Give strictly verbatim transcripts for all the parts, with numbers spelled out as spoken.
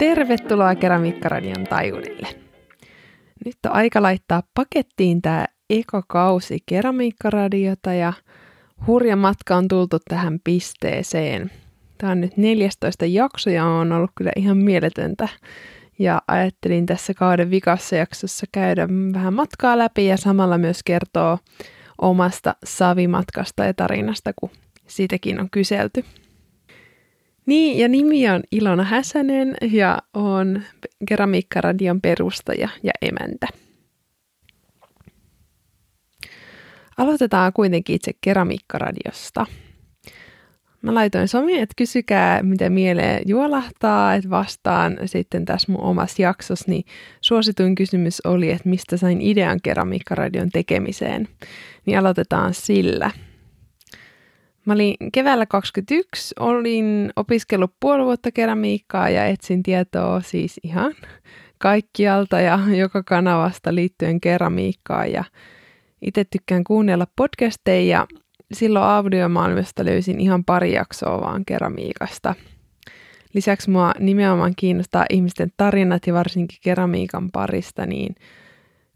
Tervetuloa Keramiikkaradion taajuudelle. Nyt on aika laittaa pakettiin tämä ekokausi Keramiikkaradiota ja hurja matka on tultu tähän pisteeseen. Tämä on nyt neljästoista jakso ja on ollut kyllä ihan mieletöntä. Ja ajattelin tässä kauden vikassa jaksossa käydä vähän matkaa läpi ja samalla myös kertoa omasta savimatkasta ja tarinasta, kun siitäkin on kyselty. Niin, ja nimi on Ilona Häsänen ja olen Keramiikkaradion perustaja ja emäntä. Aloitetaan kuitenkin itse Keramiikkaradiosta. Mä laitoin someen, että kysykää mitä mieleen juolahtaa, että vastaan sitten tässä mun omassa jaksossa, niin suosituin kysymys oli, että mistä sain idean Keramiikkaradion tekemiseen. Niin aloitetaan sillä. Mä olin keväällä kaksikymmentäyksi, olin opiskellut puoli vuotta keramiikkaa ja etsin tietoa siis ihan kaikkialta ja joka kanavasta liittyen keramiikkaan. Ja itse tykkään kuunnella podcasteja ja silloin audiomaailmasta löysin ihan pari jaksoa vaan keramiikasta. Lisäksi mua nimenomaan kiinnostaa ihmisten tarinat ja varsinkin keramiikan parista, niin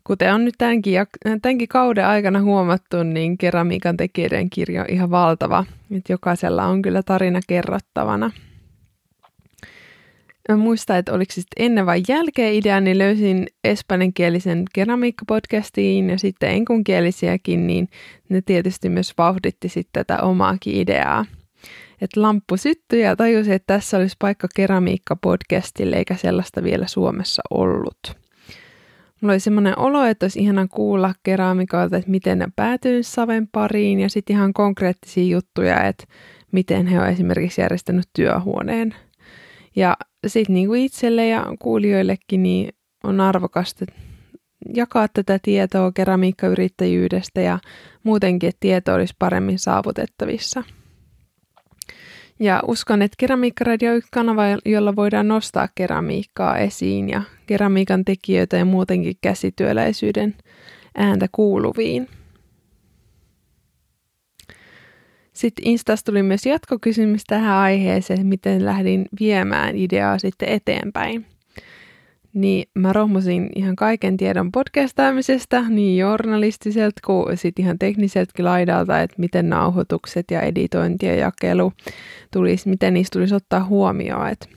kuten on nyt tämänkin, tämänkin kauden aikana huomattu, niin keramiikan tekijöiden kirjo on ihan valtava. Että jokaisella on kyllä tarina kerrottavana. En muista, että oliko sitten ennen vai jälkeen idea, niin löysin espanjankielisen keramiikkapodcastiin ja sitten enkunkielisiäkin, niin ne tietysti myös vauhditti sitten tätä omaakin ideaa. Että lamppu syttyi ja tajusin, että tässä olisi paikka keramiikkapodcastille, eikä sellaista vielä Suomessa ollut. Mulla oli semmoinen olo, että olisi ihanaa kuulla keramiikoilta, että miten ne päätyy saven pariin ja sitten ihan konkreettisia juttuja, että miten he on esimerkiksi järjestänyt työhuoneen. Ja sitten niin kuin itselle ja kuulijoillekin niin on arvokasta jakaa tätä tietoa keramiikkayrittäjyydestä ja muutenkin, että tieto olisi paremmin saavutettavissa. Ja uskon, että Keramiikkaradio on yksi kanava, jolla voidaan nostaa keramiikkaa esiin ja keramiikan tekijöitä ja muutenkin käsityöläisyyden ääntä kuuluviin. Sitten Instassa tuli myös jatkokysymys tähän aiheeseen, miten lähdin viemään ideaa sitten eteenpäin. Niin mä rohmusin ihan kaiken tiedon podcastaamisesta, niin journalistiselta kuin sit ihan tekniseltäkin laidalta, että miten nauhoitukset ja editointi ja jakelu tulisi, miten niistä tulisi ottaa huomioon. Et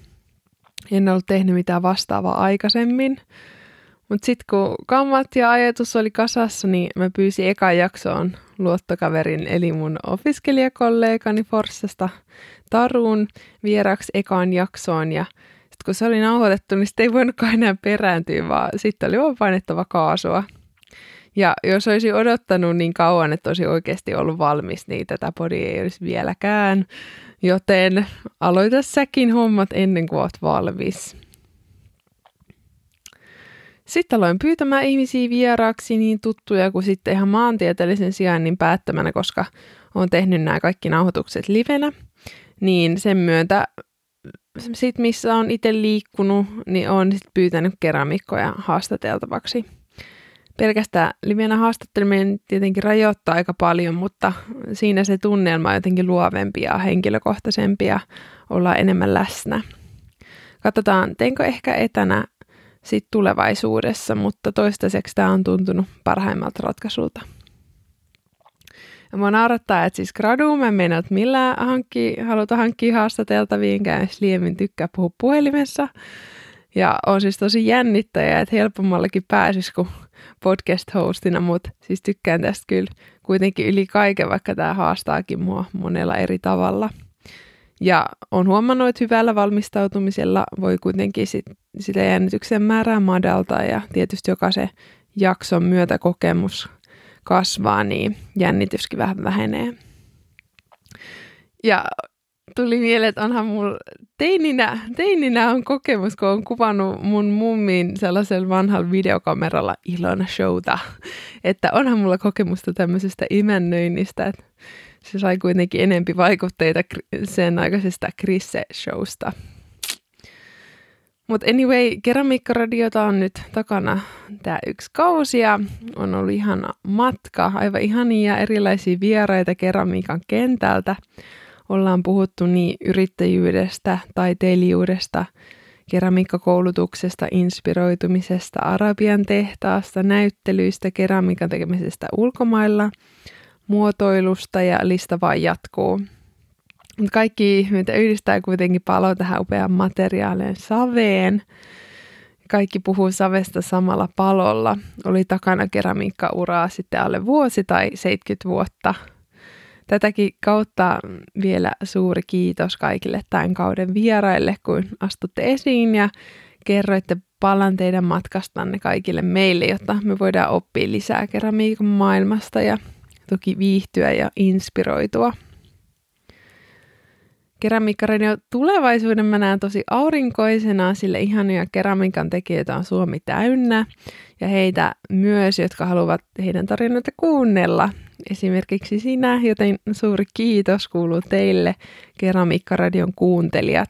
en ollut tehnyt mitään vastaavaa aikaisemmin. Mutta sitten kun kammat ja ajatus oli kasassa, niin mä pyysin ekan jaksoon luottokaverin, eli mun opiskelijakollegani Forssasta Tarun vieraksi ekaan jaksoon. Ja sitten kun se oli nauhoitettu, niin sitten ei voinutkaan enää perääntyä, vaan sitten oli vaan painettava kaasua. Ja jos olisi odottanut niin kauan, että olisi oikeasti ollut valmis, niin tätä podia ei olisi vieläkään. Joten aloita säkin hommat ennen kuin olet valmis. Sitten aloin pyytämään ihmisiä vieraaksi niin tuttuja kuin sitten ihan maantieteellisen sijainnin päättämänä, koska olen tehnyt nämä kaikki nauhoitukset livenä. Niin sen myötä, sit missä on itse liikkunut, niin olen sit pyytänyt keramiikkoja haastateltavaksi. Pelkästään livenä haastatteleminen tietenkin rajoittaa aika paljon, mutta siinä se tunnelma on jotenkin luovempi ja henkilökohtaisempi ja ollaan enemmän läsnä. Katsotaan, teenkö ehkä etänä sitten tulevaisuudessa, mutta toistaiseksi tämä on tuntunut parhaimmalta ratkaisulta. Ja mua naurattaa, että siis graduun mä en meinaa, että millään hankki, haluta hankkia haastateltaviinkään, jos lievin tykkää puhua puhelimessa. Ja on siis tosi jännittäjä, että helpommallakin pääsisi kuin podcast-hostina, mutta siis tykkään tästä kyllä kuitenkin yli kaiken, vaikka tämä haastaakin mua monella eri tavalla. Ja on huomannut, että hyvällä valmistautumisella voi kuitenkin sit, sitä jännityksen määrää madaltaa ja tietysti jokaisen jakson myötä kokemus kasvaa, niin jännityskin vähän vähenee. Ja tuli mieleen, että onhan mulla teininä, teininä on kokemus, kun on kuvannut mun mummin sellaisella vanhalla videokameralla Ilona Showta, että onhan mulla kokemusta tämmöisestä imännöinnistä, että se sai kuitenkin enempi vaikutteita sen aikaisesta Krisse-showsta. Mutta anyway, Keramiikkaradiota on nyt takana tämä yksi kausi ja on ollut ihana matka. Aivan ihania erilaisia vieraita keramiikan kentältä. Ollaan puhuttu niin yrittäjyydestä, taiteilijuudesta, keramiikkakoulutuksesta, inspiroitumisesta, Arabian tehtaasta, näyttelyistä, keramiikan tekemisestä ulkomailla, muotoilusta ja lista vaan jatkuu. Mutta kaikki, mitä yhdistää kuitenkin palo tähän upean materiaalien saveen. Kaikki puhuu savesta samalla palolla. Oli takana keramiikkauraa sitten alle vuosi tai seitsemänkymmentä vuotta. Tätäkin kautta vielä suuri kiitos kaikille tämän kauden vieraille, kun astutte esiin ja kerroitte palan teidän matkastanne kaikille meille, jotta me voidaan oppia lisää keramiikan maailmasta ja toki viihtyä ja inspiroitua. Keramiikkaradio tulevaisuuden mä näen tosi aurinkoisena, sillä ihania keramiikan tekijöitä on Suomi täynnä ja heitä myös, jotka haluavat heidän tarinoita kuunnella. Esimerkiksi sinä, joten suuri kiitos kuuluu teille Keramiikkaradion kuuntelijat.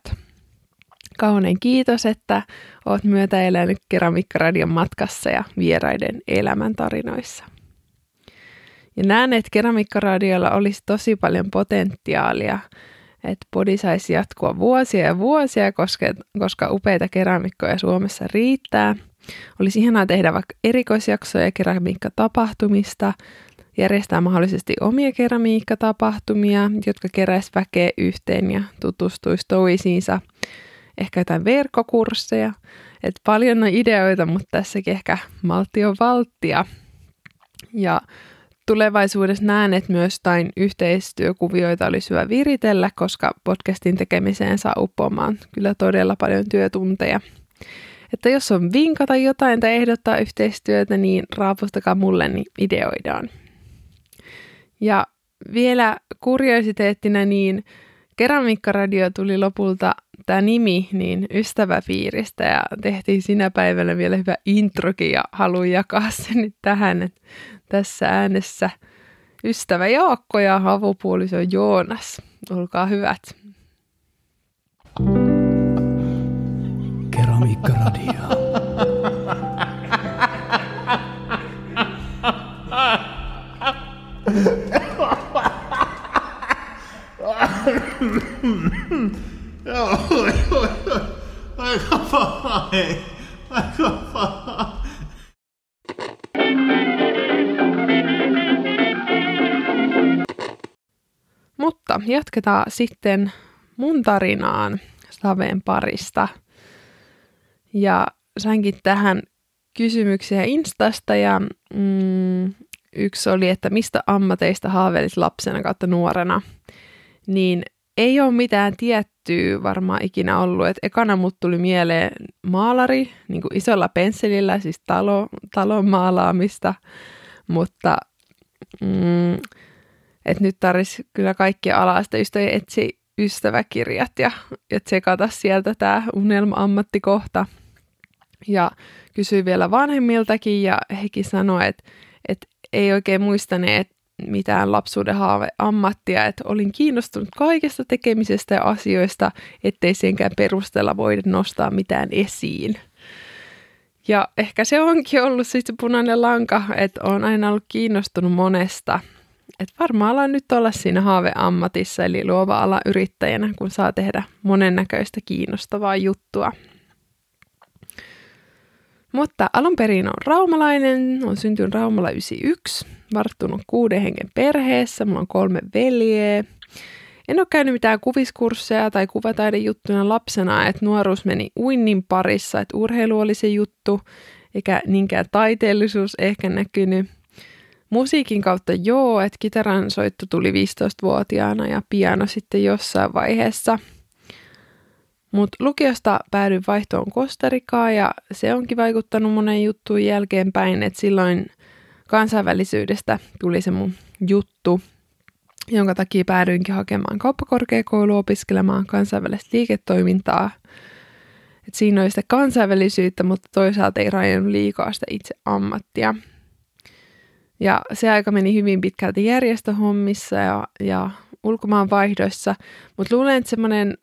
Kaunein kiitos, että olet myötä elänyt Keramiikkaradion matkassa ja vieraiden elämäntarinoissa. Ja näen, että Keramiikkaradiolla olisi tosi paljon potentiaalia, että podi saisi jatkua vuosia ja vuosia, koska, koska upeita keramikkoja Suomessa riittää. Olisi ihanaa tehdä vaikka erikoisjaksoja keramiikkatapahtumista, järjestää mahdollisesti omia keramiikkatapahtumia, jotka keräisivät väkeä yhteen ja tutustuisi toisiinsa. Ehkä jotain verkkokursseja. Et paljon on ideoita, mutta tässäkin ehkä maltti on valttia. Ja tulevaisuudessa näen, että myös tain yhteistyökuvioita olisi hyvä viritellä, koska podcastin tekemiseen saa uppoamaan kyllä todella paljon työtunteja. Että jos on vinkata jotain tai ehdottaa yhteistyötä, niin raapustakaa mulle, niin ideoidaan. Ja vielä kuriositeettina, niin Keramiikkaradio tuli lopulta tämä nimi niin ystäväpiiristä ja tehtiin sinä päivänä vielä hyvä introkin ja haluan jakaa sen nyt tähän. Tässä äänessä ystävä Jaakko ja avupuoliso Joonas. Olkaa hyvät. Keramiikkaradio. Aika paha, hei. Aika paha. Mutta jatketaan sitten mun tarinaan saveen parista. Ja sainkin tähän kysymyksiä Instasta ja mm, yksi oli, että mistä ammateista haaveilit lapsena kautta nuorena? Niin ei ole mitään tiettyä varmaan ikinä ollut. Et ekana mut tuli mieleen maalari, niin kuin isolla pensselillä, siis talo, talon maalaamista, mutta mm, et nyt tarvitsisi kyllä kaikkia alaa sitä ystäviä etsiä ystäväkirjat ja, ja tsekata sieltä tämä unelma-ammattikohta. Ja kysyi vielä vanhemmiltakin ja hekin sanoi, että et ei oikein muistaneet mitään lapsuuden haaveammattia, että olin kiinnostunut kaikesta tekemisestä ja asioista, ettei senkään perusteella voida nostaa mitään esiin. Ja ehkä se onkin ollut sitten punainen lanka, että olen aina ollut kiinnostunut monesta. Et varmaan ollaan nyt olla siinä haaveammatissa, eli luova ala yrittäjänä, kun saa tehdä monennäköistä kiinnostavaa juttua. Mutta alun perin on raumalainen, on syntynyt Raumalla yhdeksänkymmentäyksi, varttunut kuuden hengen perheessä, mulla on kolme veljeä. En ole käynyt mitään kuviskursseja tai kuvataidejuttuja lapsena, että nuoruus meni uinnin parissa, että urheilu oli se juttu, eikä niinkään taiteellisuus ehkä näkynyt. Musiikin kautta joo, että kitaran soitto tuli viisitoistavuotiaana ja piano sitten jossain vaiheessa. Mutta lukiosta päädyin vaihtoon Costa Ricaan ja se onkin vaikuttanut monen juttuun jälkeenpäin, että silloin kansainvälisyydestä tuli se mun juttu, jonka takia päädyinkin hakemaan kauppakorkeakoulua opiskelemaan kansainvälistä liiketoimintaa. Et siinä oli sitä kansainvälisyyttä, mutta toisaalta ei rajannut liikaa sitä itse ammattia. Ja se aika meni hyvin pitkälti järjestöhommissa ja, ja ulkomaan vaihdoissa, mutta luulen, että semmoinen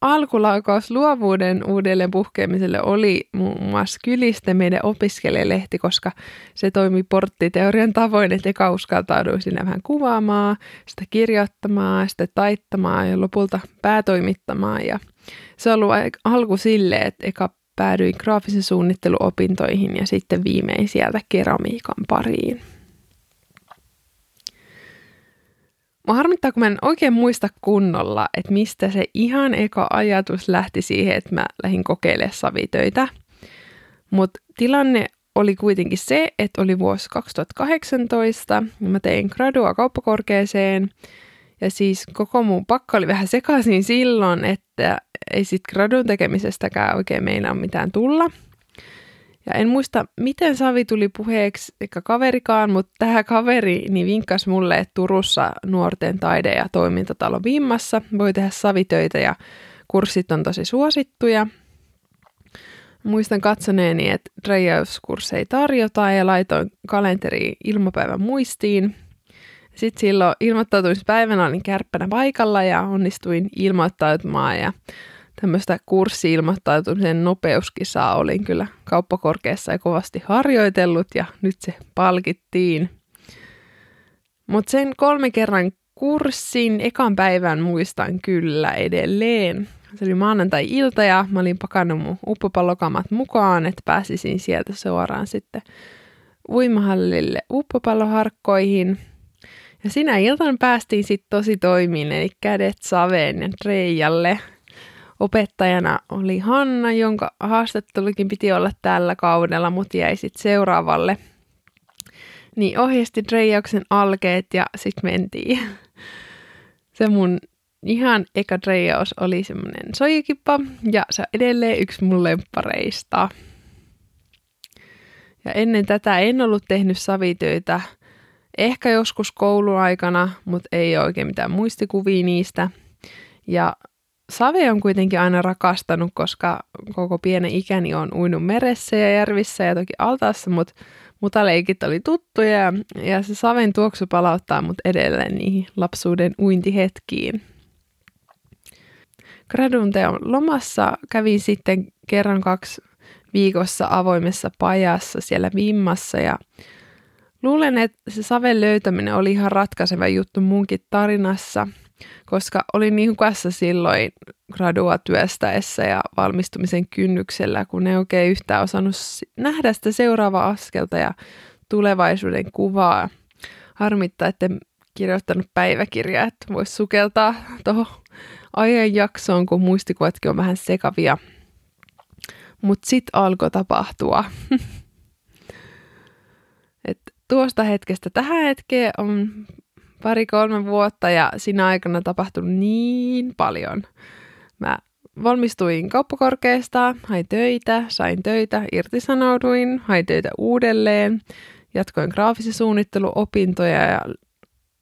alkulaukaus luovuuden uudelleen puhkeamiselle oli muun muassa Kylistä meidän opiskelijalehti, koska se toimi porttiteorian tavoin, että eka uskaltauduin sinne vähän kuvaamaan, sitä kirjoittamaan, sitä taittamaan ja lopulta päätoimittamaan. Ja se on ollut alku sille, että eka päädyin graafisen suunnitteluopintoihin ja sitten viimein sieltä keramiikan pariin. Mä harmittaa, kun mä en oikein muista kunnolla, että mistä se ihan eka ajatus lähti siihen, että mä lähdin kokeilemaan savitöitä. Mutta tilanne oli kuitenkin se, että oli vuosi kaksituhattakahdeksantoista, ja mä tein gradua kauppakorkeeseen. Ja siis koko mun pakka oli vähän sekaisin silloin, että ei sit gradun tekemisestäkään oikein meinaa mitään tulla. Ja en muista, miten savi tuli puheeksi, eikä kaverikaan, mutta tämä kaveri niin vinkkasi mulle, että Turussa nuorten taide- ja toimintatalo Vimmassa voi tehdä savitöitä ja kurssit on tosi suosittuja. Muistan katsoneeni, että dreijauskursseja tarjotaan ja laitoin kalenteriin ilmapäivän muistiin. Sitten silloin ilmoittautumispäivänä olin kärppänä paikalla ja onnistuin ilmoittautumaan ja tämmöistä kurssi-ilmoittautumisen nopeuskisaa olin kyllä kauppakorkeassa ja kovasti harjoitellut ja nyt se palkittiin. Mutta sen kolme kerran kurssin ekan päivän muistan kyllä edelleen. Se oli maanantai-ilta ja mä olin pakannut mun uppopallokamat mukaan, että pääsisin sieltä suoraan sitten uimahallille uppopalloharkkoihin. Ja sinä iltana päästiin sitten tosi toimiin, eli kädet saveen ja treijalle. Opettajana oli Hanna, jonka haastattelukin piti olla tällä kaudella, mutta jäi sitten seuraavalle. Niin ohjasti dreijauksen alkeet ja sitten mentiin. Se mun ihan eka dreijaus oli semmoinen soijukippa ja se on edelleen yksi mun lemppareista. Ja ennen tätä en ollut tehnyt savitöitä. Ehkä joskus kouluaikana, mutta ei oikein mitään muistikuvia niistä. Ja save on kuitenkin aina rakastanut, koska koko pienen ikäni on uinut meressä ja järvissä ja toki altaassa, mutta mutaleikit oli tuttuja ja se saven tuoksu palauttaa mut edelleen niihin lapsuuden uintihetkiin. Gradun teon lomassa kävin sitten kerran kaksi viikossa avoimessa pajassa siellä Vimmassa ja luulen, että se saven löytäminen oli ihan ratkaiseva juttu munkin tarinassa, koska olin niin hukassa silloin gradua työstäessä ja valmistumisen kynnyksellä, kun ei oikein yhtään osannut nähdä sitä seuraavaa askelta ja tulevaisuuden kuvaa. Harmittaa, että en kirjoittanut päiväkirjaa, että voisi sukeltaa tuohon ajanjaksoon, kun muistikuvatkin on vähän sekavia. Mutta sit alkoi tapahtua. Et tuosta hetkestä tähän hetkeen on pari-kolme vuotta ja siinä aikana tapahtunut niin paljon. Mä valmistuin kauppakorkeasta, hain töitä, sain töitä, irtisanouduin, hain töitä uudelleen, jatkoin graafisen suunnitteluopintoja ja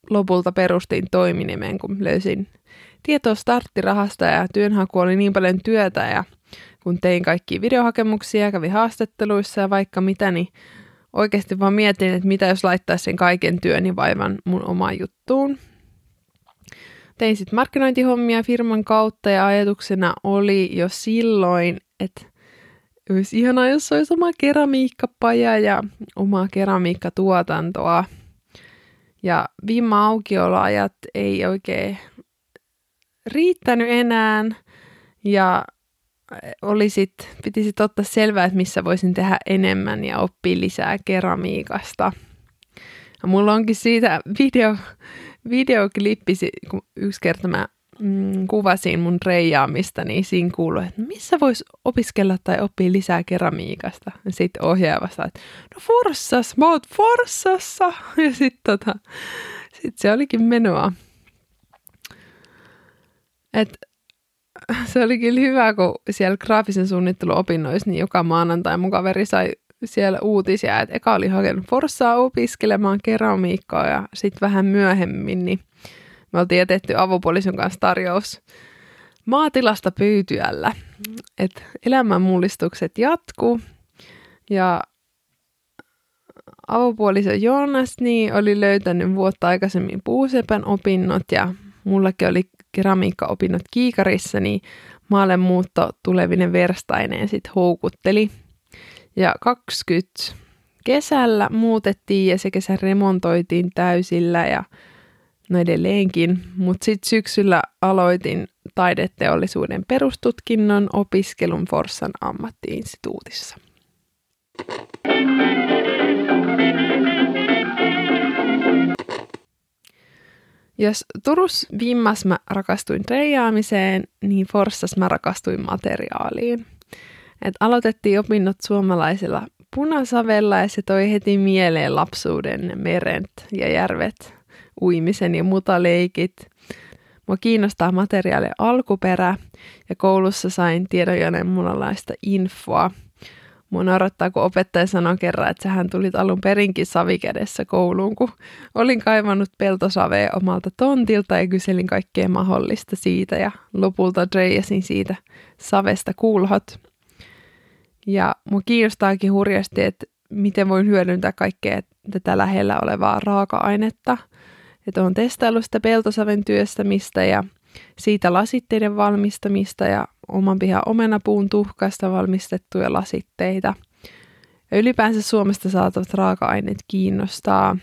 lopulta perustin toiminimen, kun löysin tietoa starttirahasta ja työnhaku oli niin paljon työtä ja kun tein kaikkia videohakemuksia, kävin haastatteluissa ja vaikka mitä, niin oikeasti vaan mietin, että mitä jos laittaisi sen kaiken työni vaivan mun omaan juttuun. Tein sitten markkinointihommia firman kautta ja ajatuksena oli jo silloin, että olisi ihanaa, jos olisi oma keramiikkapaja ja omaa keramiikkatuotantoa. Ja Vimman aukioloajat ei oikein riittänyt enää ja Oli sit, piti sitten ottaa selvää, että missä voisin tehdä enemmän ja oppia lisää keramiikasta. Ja mulla onkin siitä video, videoklippi, kun yksi kerta mä mm, kuvasin mun reijaamista, niin siinä kuului, että missä voisi opiskella tai oppia lisää keramiikasta. Ja sitten ohjaavasta, että no Forssas, mä oot Forssassa. Ja sitten tota, sit se olikin menoa. Että se oli kyllä hyvä, kun siellä graafisen suunnitteluopinnoissa, niin joka maanantai mun kaveri sai siellä uutisia, että eka oli hakenut Forssaa opiskelemaan keramiikkaa ja sitten vähän myöhemmin, niin me oltiin tehty avopuolison kanssa tarjous maatilasta Pöytylällä, että elämänmullistukset jatkuu ja avopuoliso Joonas niin oli löytänyt vuotta aikaisemmin puusepän opinnot ja mullakin oli keramiikkaopinnot kiikarissa, niin maalle muutto tulevinen verstaineen sit houkutteli. Ja kaksikymmentä kesällä muutettiin ja se kesä remontoitiin täysillä ja no edelleenkin. Mutta sitten syksyllä aloitin taideteollisuuden perustutkinnon opiskelun Forssan ammatti-instituutissa. Jos Turus Vimmas mä rakastuin treijaamiseen, niin Forssas mä rakastuin materiaaliin. Et aloitettiin opinnot suomalaisella punasavella ja se toi heti mieleen lapsuuden meret ja järvet, uimisen ja mutaleikit. Mua kiinnostaa materiaalien alkuperä ja koulussa sain tiedonjonen munalaista infoa. Mun odottaa, kun opettaja sanoi kerran, että sähän tulit alun perinkin savikädessä kouluun, kun olin kaivannut peltosavea omalta tontilta ja kyselin kaikkea mahdollista siitä ja lopulta dreijasin siitä savesta kulhot. Ja mun kiinnostaakin hurjasti, että miten voin hyödyntää kaikkea tätä lähellä olevaa raaka-ainetta. Että olen testaillut sitä peltosaven työstämistä ja siitä lasitteiden valmistamista ja oman pihan omenapuun tuhkasta valmistettuja lasitteita. Ja ylipäänsä Suomesta saatavat raaka-aineet kiinnostaa.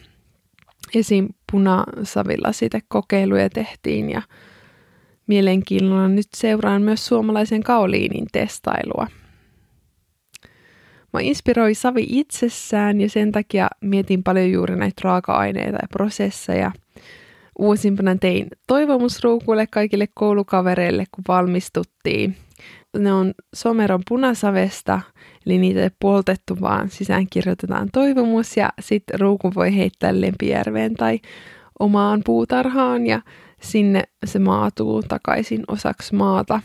Esim. Punasavilasite-kokeiluja tehtiin ja mielenkiinnolla nyt seuraan myös suomalaisen kaoliinin testailua. Mä inspiroi savi itsessään ja sen takia mietin paljon juuri näitä raaka-aineita ja prosesseja. Uusimpana tein toivomusruukulle kaikille koulukavereille, kun valmistuttiin. Ne on Someron punasavesta, eli niitä ei poltettu, vaan sisään kirjoitetaan toivomus ja sitten ruukun voi heittää Lempijärveen tai omaan puutarhaan ja sinne se maatuu takaisin osaksi maata.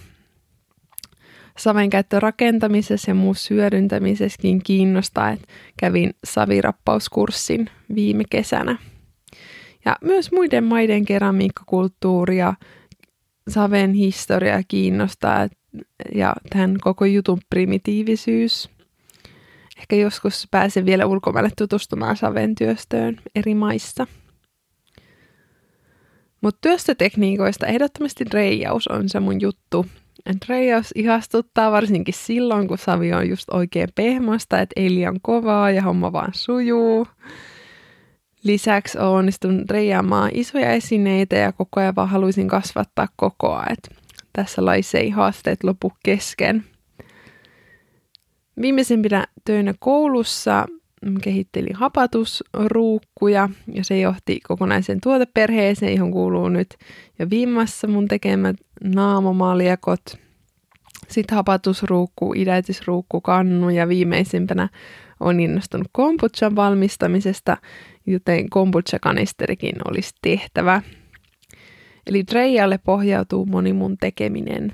Saven käyttö rakentamisessa ja muussa hyödyntämisessäkin kiinnostaa, että kävin savirappauskurssin viime kesänä. Ja myös muiden maiden keramiikkakulttuuria, saven historia kiinnostaa ja tämän koko jutun primitiivisyys. Ehkä joskus pääsen vielä ulkomaille tutustumaan saven työstöön eri maissa. Mutta työstötekniikoista ehdottomasti dreijaus on se mun juttu. Dreijaus ihastuttaa varsinkin silloin, kun savi on just oikein pehmoista, että ei liian kovaa ja homma vaan sujuu. Lisäksi onnistun dreijaamaan isoja esineitä ja koko ajan vaan haluaisin kasvattaa kokoa. Et tässä laissa ei haasteet lopu kesken. Viimeisimpinä töinä koulussa kehittelin hapatusruukkuja ja se johti kokonaisen tuoteperheeseen, johon kuuluu nyt jo Vimmassa mun tekemät naamamaaljakot. Sitten hapatusruukku, idätysruukku, kannu ja viimeisimpänä olen innostunut kombuchan valmistamisesta, joten kombucha-kanisterikin olisi tehtävä. Eli dreijalle pohjautuu moni mun tekeminen.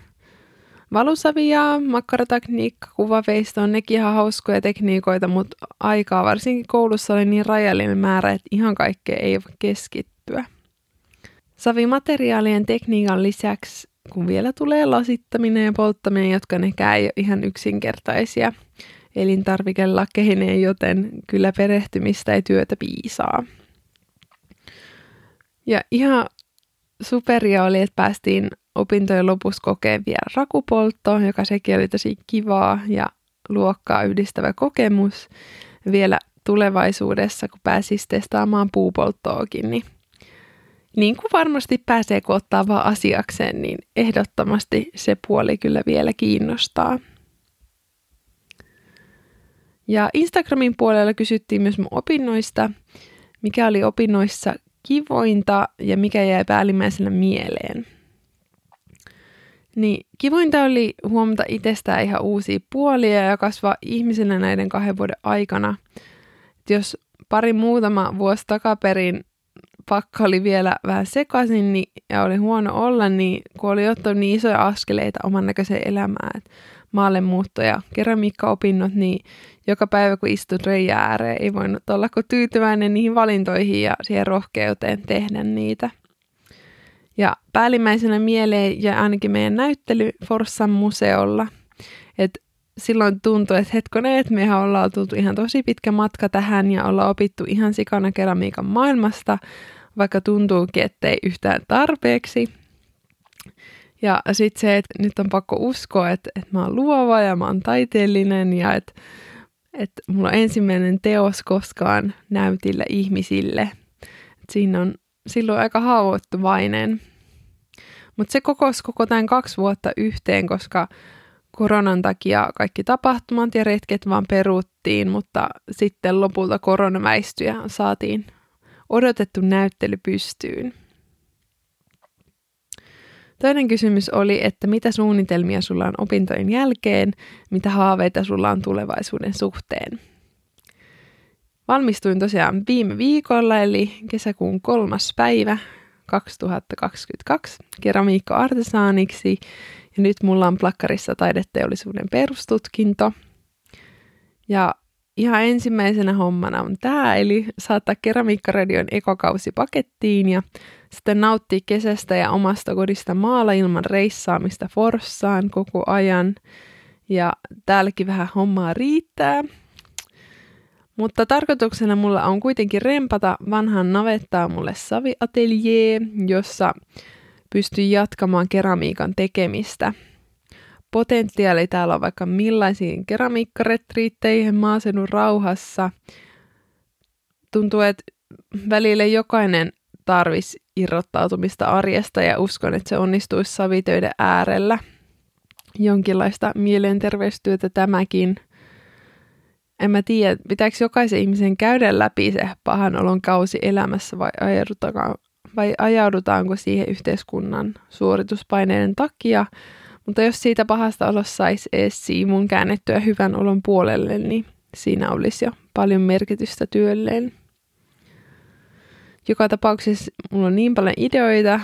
Valusavi ja makkaratekniikka, kuvaveisto on nekin ihan hauskoja tekniikoita, mutta aikaa varsinkin koulussa oli niin rajallinen määrä, että ihan kaikkea ei voi keskittyä. Savimateriaalien tekniikan lisäksi, kun vielä tulee lasittaminen ja polttaminen, jotka nekään ei ole ihan yksinkertaisia elintarvikelakeineen, joten kyllä perehtymistä ja työtä piisaa. Ja ihan superia oli, että päästiin opintojen lopussa kokeen vielä rakupolttoon, joka sekin oli tosi kivaa ja luokkaa yhdistävä kokemus. Vielä tulevaisuudessa, kun pääsisi testaamaan puupolttoakin, niin niin kuin varmasti pääsee, kun ottaa vaan asiakseen, niin ehdottomasti se puoli kyllä vielä kiinnostaa. Ja Instagramin puolella kysyttiin myös mun opinnoista, mikä oli opinnoissa kivointa ja mikä jäi päällimmäisenä mieleen. Niin, kivointa oli huomata itsestään ihan uusia puolia ja kasvaa ihmisenä näiden kahden vuoden aikana. Et jos pari muutama vuosi takaperin pakka oli vielä vähän sekaisin niin, ja oli huono olla, niin kun oli ottanut niin isoja askeleita oman näköiseen elämään, maallemuutto ja keramiikkaopinnot, niin joka päivä kun istui reijän ääreen, ei voinut olla kuin tyytyväinen niihin valintoihin ja siihen rohkeuteen tehdä niitä. Ja päällimmäisenä mieleen ja ainakin meidän näyttely Forssan museolla. Et silloin tuntui, että hetkoneet, että mehän ollaan tultu ihan tosi pitkä matka tähän ja ollaan opittu ihan sikana keramiikan maailmasta, vaikka tuntuukin, ettei yhtään tarpeeksi. Ja sitten se, että nyt on pakko uskoa, että, että mä oon luova ja mä oon taiteellinen ja että, että mulla on ensimmäinen teos koskaan näytillä ihmisille. Et siinä on silloin aika haavoittuvainen. Mutta se kokosi koko tämän kaksi vuotta yhteen, koska koronan takia kaikki tapahtumat ja retket vaan peruttiin, mutta sitten lopulta korona väistyi ja saatiin odotettu näyttely pystyyn. Toinen kysymys oli, että mitä suunnitelmia sulla on opintojen jälkeen, mitä haaveita sulla on tulevaisuuden suhteen. Valmistuin tosiaan viime viikolla, eli kesäkuun kolmas päivä kaksituhattakaksikymmentäkaksi keramiikka-artesaaniksi, ja nyt mulla on plakkarissa taideteollisuuden perustutkinto. Ja ihan ensimmäisenä hommana on tämä, eli saattaa Keramiikkaradion ekokausi pakettiin ja sitten nauttii kesästä ja omasta kodista maalla ilman reissaamista Forssaan koko ajan. Ja täälläkin vähän hommaa riittää. Mutta tarkoituksena mulla on kuitenkin rempata vanhan navettaa mulle saviatelier, jossa pystyy jatkamaan keramiikan tekemistä. Potentiaali täällä on vaikka millaisiin keramiikkaretriitteihin maaseudun rauhassa. Tuntuu, että välillä jokainen tarvisi irrottautumista arjesta ja uskon, että se onnistuisi savitöiden äärellä. Jonkinlaista mielenterveystyötä tämäkin. En mä tiedä, pitääkö jokaisen ihmisen käydä läpi se pahan olon kausi elämässä vai ajaudutaanko, vai ajaudutaanko siihen yhteiskunnan suorituspaineiden takia. Mutta jos siitä pahasta olossa saisi edes siivun käännettyä hyvän olon puolelle, niin siinä olisi jo paljon merkitystä työlleen. Joka tapauksessa mulla on niin paljon ideoita,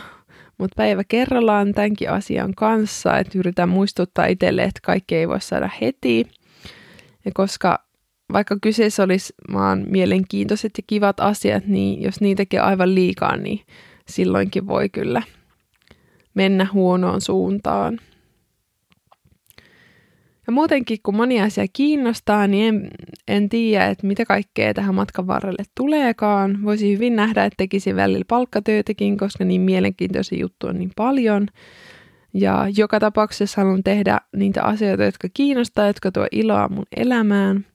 mutta päivä kerrallaan tämänkin asian kanssa, että yritän muistuttaa itselle, että kaikki ei voi saada heti. Ja koska vaikka kyseessä olisi vaan mielenkiintoiset ja kivat asiat, niin jos niitäkin on aivan liikaa, niin silloinkin voi kyllä mennä huonoon suuntaan. Ja muutenkin, kun moni asia kiinnostaa, niin en, en tiedä, että mitä kaikkea tähän matkan varrelle tuleekaan. Voisi hyvin nähdä, että tekisin välillä palkkatöitäkin, koska niin mielenkiintoisia juttuja on niin paljon. Ja joka tapauksessa haluan tehdä niitä asioita, jotka kiinnostaa, jotka tuo iloa mun elämään.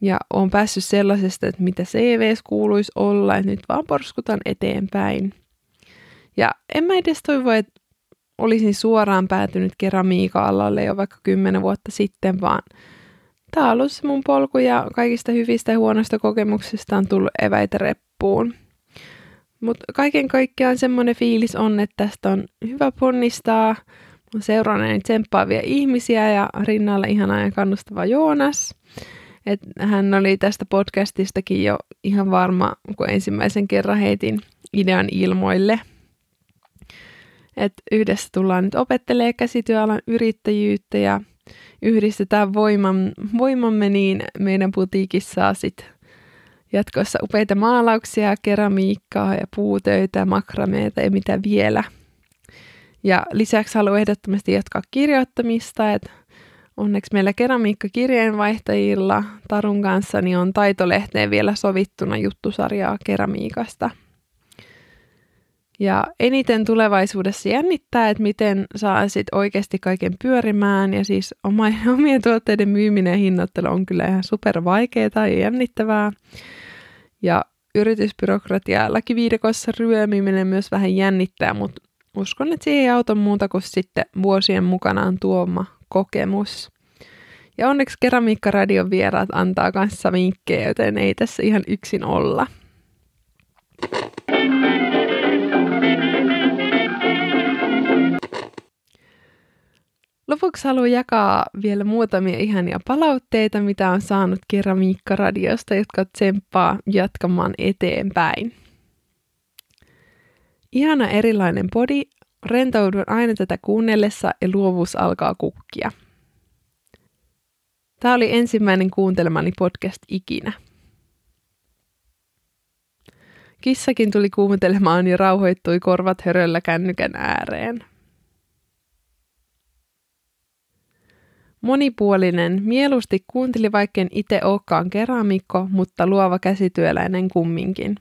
Ja olen päässyt sellaisesta, että mitä C V:ssä kuuluisi olla, että nyt vaan porskutan eteenpäin. Ja en mä edes toivo, että olisin suoraan päätynyt keramiikka-alalle jo vaikka kymmenen vuotta sitten, vaan tämä on ollut se mun polku ja kaikista hyvistä ja huonoista kokemuksista on tullut eväitä reppuun. Mutta kaiken kaikkiaan semmoinen fiilis on, että tästä on hyvä ponnistaa. Mä seuraan tsemppaavia ihmisiä ja rinnalla ihana ja kannustava Joonas. Et hän oli tästä podcastistakin jo ihan varma, kun ensimmäisen kerran heitin idean ilmoille. Et yhdessä tullaan nyt opettelemaan käsityöalan yrittäjyyttä ja yhdistetään voiman, voimamme, niin meidän putiikissa saa sit jatkossa upeita maalauksia, keramiikkaa ja puutöitä, makrameita ja mitä vielä. Ja lisäksi haluan ehdottomasti jatkaa kirjoittamista, että onneksi meillä keramiikkakirjeenvaihtajilla Tarun kanssa niin on Taitolehteen vielä sovittuna juttusarjaa keramiikasta. Ja eniten tulevaisuudessa jännittää, että miten saa sit oikeasti kaiken pyörimään. Ja siis oma, omien tuotteiden myyminen ja hinnoittelu on kyllä ihan supervaikeaa ja jännittävää. Ja yritysbyrokratia lakiviidekossa ryömiminen myös vähän jännittää, mutta uskon, että siihen ei auta muuta kuin sitten vuosien mukanaan tuoma kokemus. Ja onneksi Keramiikkaradion vieraat antaa kanssa vinkkejä, joten ei tässä ihan yksin olla. Lopuksi haluan jakaa vielä muutamia ihania palautteita, mitä on saanut Keramiikkaradiosta, jotka tsemppaa jatkamaan eteenpäin. Ihana erilainen podi, rentoudun aina tätä kuunnellessa ja luovuus alkaa kukkia. Tämä oli ensimmäinen kuuntelemani podcast ikinä. Kissakin tuli kuuntelemaan ja rauhoittui korvat höröllä kännykän ääreen. Monipuolinen, mieluusti kuunteli vaikka en itse olekaan keramiikko, mutta luova käsityöläinen kumminkin.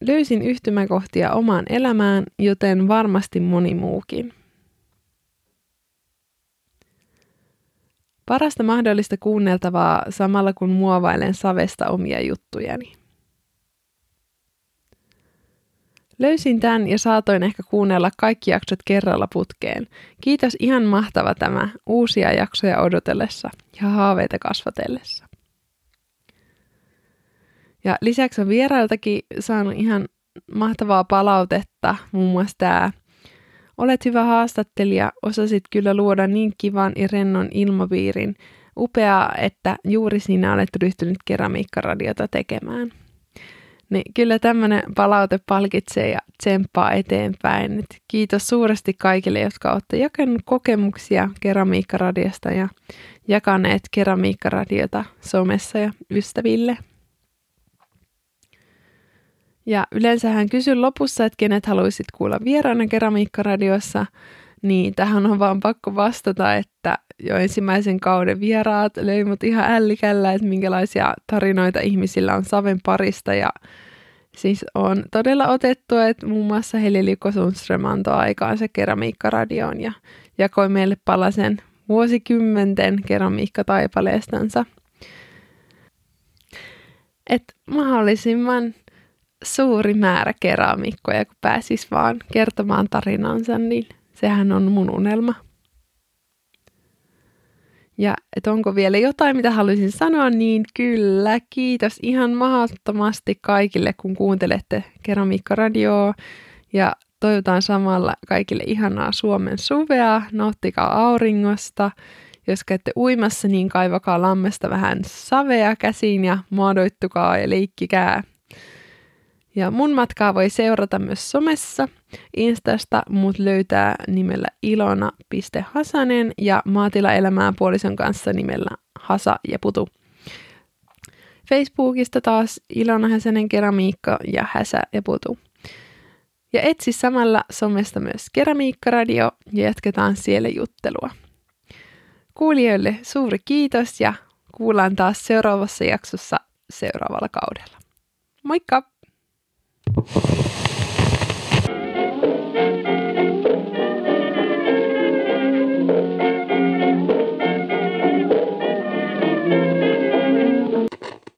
Löysin yhtymäkohtia omaan elämään, joten varmasti moni muukin. Parasta mahdollista kuunneltavaa samalla kun muovailen savesta omia juttujani. Löysin tämän ja saatoin ehkä kuunnella kaikki jaksot kerralla putkeen. Kiitos, ihan mahtava tämä, uusia jaksoja odotellessa ja haaveita kasvatellessa. Ja lisäksi on vierailtakin saanut ihan mahtavaa palautetta, muun muassa tämä. Olet hyvä haastattelija, osasit kyllä luoda niin kivan ja rennon ilmapiirin. Upeaa, että juuri sinä olet ryhtynyt keramiikkaradiota tekemään. Niin kyllä tämmöinen palaute palkitsee ja tsemppaa eteenpäin. Et kiitos suuresti kaikille, jotka olette jakaneet kokemuksia keramiikkaradiosta ja jakaneet keramiikkaradiota somessa ja ystäville. Ja yleensähän kysyn lopussa, että kenet haluaisit kuulla vieraana keramiikkaradiossa, niin tähän on vaan pakko vastata, että jo ensimmäisen kauden vieraat löi mut ihan ällikällä, että minkälaisia tarinoita ihmisillä on saven parista. Ja siis on todella otettu, että muun muassa Heli Likosunström antoi aikaansa keramiikkaradioon ja jakoi meille palasen vuosikymmenten keramiikkataipaleestansa. Että mahdollisimman suuri määrä keramiikkoja, kun pääsis vaan kertomaan tarinansa, niin sehän on mun unelma. Ja et onko vielä jotain, mitä haluaisin sanoa, niin kyllä, kiitos ihan mahdottomasti kaikille, kun kuuntelette Keramiikkaradioa. Ja toivotan samalla kaikille ihanaa Suomen suvea, nauttikaa auringosta. Jos käytte uimassa, niin kaivakaa lammesta vähän savea käsiin ja maadoittukaa ja leikkikää. Ja mun matkaa voi seurata myös somessa. Instasta mut löytää nimellä ilona piste häsänen ja maatilaelämää puolison kanssa nimellä Hasa ja Putu. Facebookista taas Ilona Häsänen keramiikka ja Häsä ja Putu. Ja etsi samalla somesta myös Keramiikkaradio ja jatketaan siellä juttelua. Kuulijoille suuri kiitos ja kuullaan taas seuraavassa jaksossa seuraavalla kaudella. Moikka!